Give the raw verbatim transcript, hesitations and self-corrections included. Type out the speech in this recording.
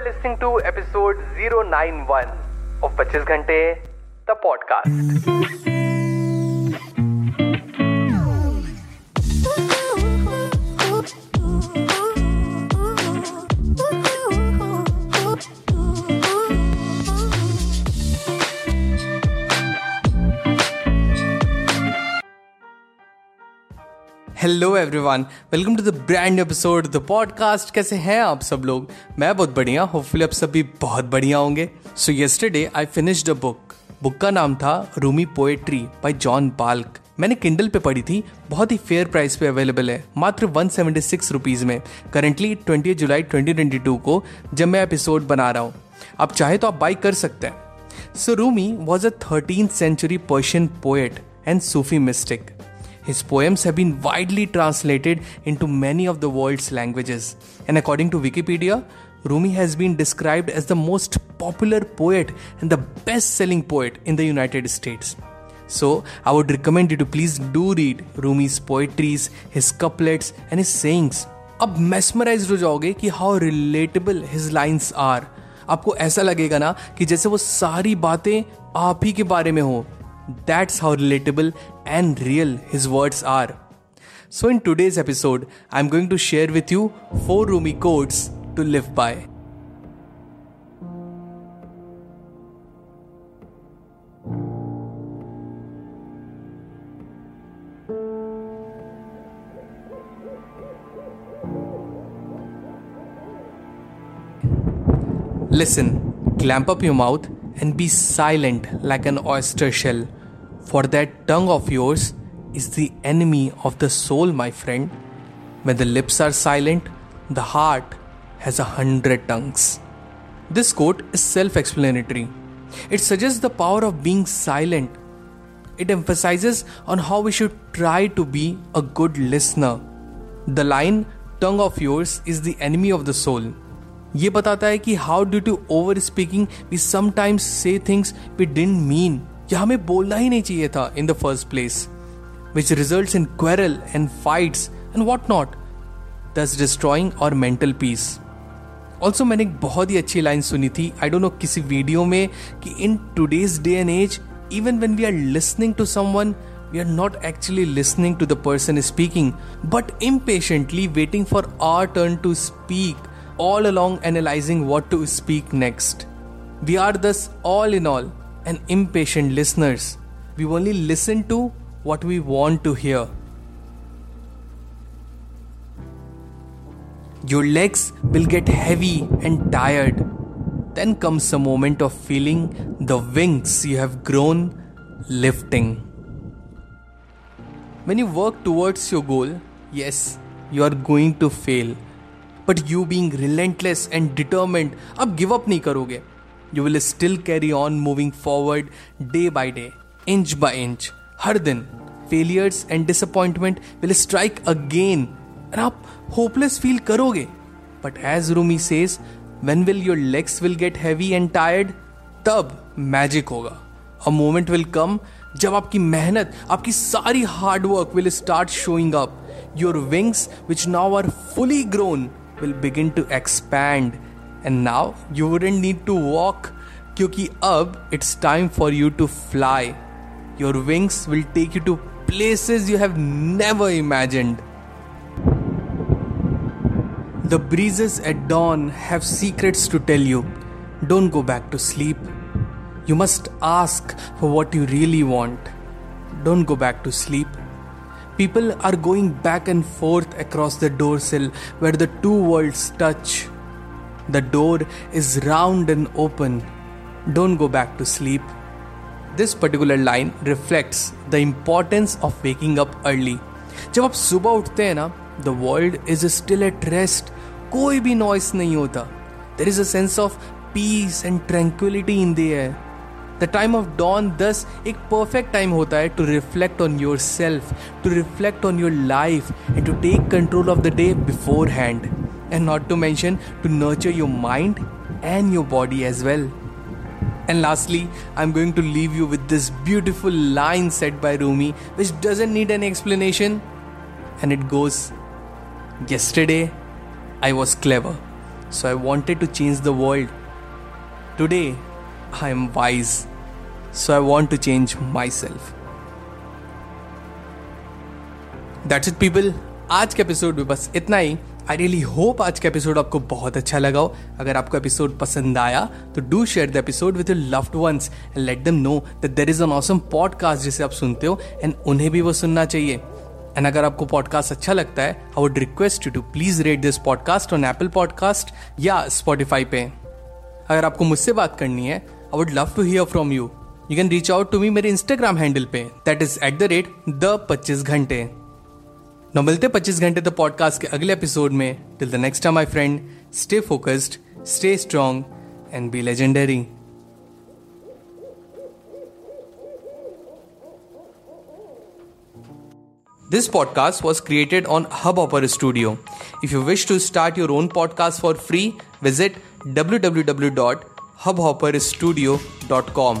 are listening to episode zero nine one of twenty-five घंटे the podcast. Hello everyone, welcome to the brand new episode the podcast. कैसे हैं आप सब लोग? मैं बहुत बढ़िया, होपफुली आप सब भी बहुत बढ़िया होंगे। So yesterday I finished a book book का नाम था Rumi poetry by John Balk. मैंने किंडल पे पढ़ी थी, बहुत ही फेयर प्राइस पे अवेलेबल है, मात्र एक सौ छिहत्तर रुपीस में। करंटली बीस जुलाई दो हज़ार बाईस को जब मैं एपिसोड बना रहा हूँ, आप चाहे तो आप बाई कर सकते हैं। So Rumi was a thirteen century Persian poet and Sufi mystic. His poems have been widely translated into many of the world's languages. And according to Wikipedia, Rumi has been described as the most popular poet and the best-selling poet in the United States. So, I would recommend you to please do read Rumi's poetries, his couplets and his sayings. अब mesmerized हो जाओगे कि how relatable his lines are. आपको ऐसा लगेगा ना कि जैसे वो सारी बातें आप ही के बारे में हो. That's how relatable and real his words are. So in today's episode, I'm going to share with you four Rumi quotes to live by. Listen, clamp up your mouth and be silent like an oyster shell. For that tongue of yours is the enemy of the soul, my friend. When the lips are silent, the heart has a hundred tongues. This quote is self-explanatory. It suggests the power of being silent. It emphasizes on how we should try to be a good listener. The line, tongue of yours is the enemy of the soul, ये बताता है कि how due to over speaking we sometimes say things we didn't mean, या हमें बोलना ही नहीं चाहिए था in the first place, which results in quarrel and fights and what not, thus destroying our mental peace. Also मैंने एक बहुत ही अच्छी लाइन सुनी थी, आई डोंट नो किसी वीडियो में, कि in today's day and as even when we are listening to someone, we are not actually listening to the person speaking, but impatiently waiting for our turn to speak. All along analyzing what to speak next. We are thus all in all an impatient listeners. We only listen to what we want to hear. Your legs will get heavy and tired. Then comes a moment of feeling the wings you have grown lifting. When you work towards your goal, yes, you are going to fail. But you being relentless and determined, अब give up नहीं करोगे. You will still carry on moving forward day by day, inch by inch. हर दिन failures and disappointment will strike again and आप hopeless feel करोगे. But as Rumi says, when will your legs will get heavy and tired? तब magic होगा. A moment will come जब आपकी मेहनत, आपकी सारी hard work will start showing up. Your wings which now are fully grown will begin to expand and now you wouldn't need to walk क्योंकि अब it's time for you to fly. Your wings will take you to places you have never imagined. The breezes at dawn have secrets to tell you. Don't go back to sleep. You must ask for what you really want. Don't go back to sleep. People are going back and forth across the doorsill where the two worlds touch. The door is round and open. Don't go back to sleep. This particular line reflects the importance of waking up early. जब आप सुबह उठते हैं ना, the world is still at rest. कोई भी noise नहीं होता. There is a sense of peace and tranquility in the air. The time of dawn thus एक perfect time होता है to reflect on yourself, to reflect on your life and to take control of the day beforehand. And not to mention to nurture your mind and your body as well. And lastly, I'm going to leave you with this beautiful line said by Rumi which doesn't need any explanation and it goes, yesterday I was clever, so I wanted to change the world. Today, I am wise, so I want to change myself. That's it people, आज के episode में बस इतना ही. I really hope आज का episode आपको बहुत अच्छा लगा हो. अगर आपको एपिसोड पसंद आया तो do share the episode with your loved ones and let them know that there is an awesome podcast जिसे आप सुनते हो एंड उन्हें भी वो सुनना चाहिए. एंड अगर आपको पॉडकास्ट अच्छा लगता है I would request you to please rate this podcast on Apple podcast या स्पॉटिफाई पे. अगर आपको मुझसे बात करनी है I would love to hear from you. You can reach out to me मेरे इंस्टाग्राम हैंडल पे that is at the rate the पच्चीस घंटे न मिलते पच्चीस घंटे द पॉडकास्ट के अगले एपिसोड में. Till the next time my friend, stay focused, stay strong and be legendary. This podcast was created on Hubhopper Studio. If you wish to start your own podcast for free, visit w w w dot hubhopper studio dot com.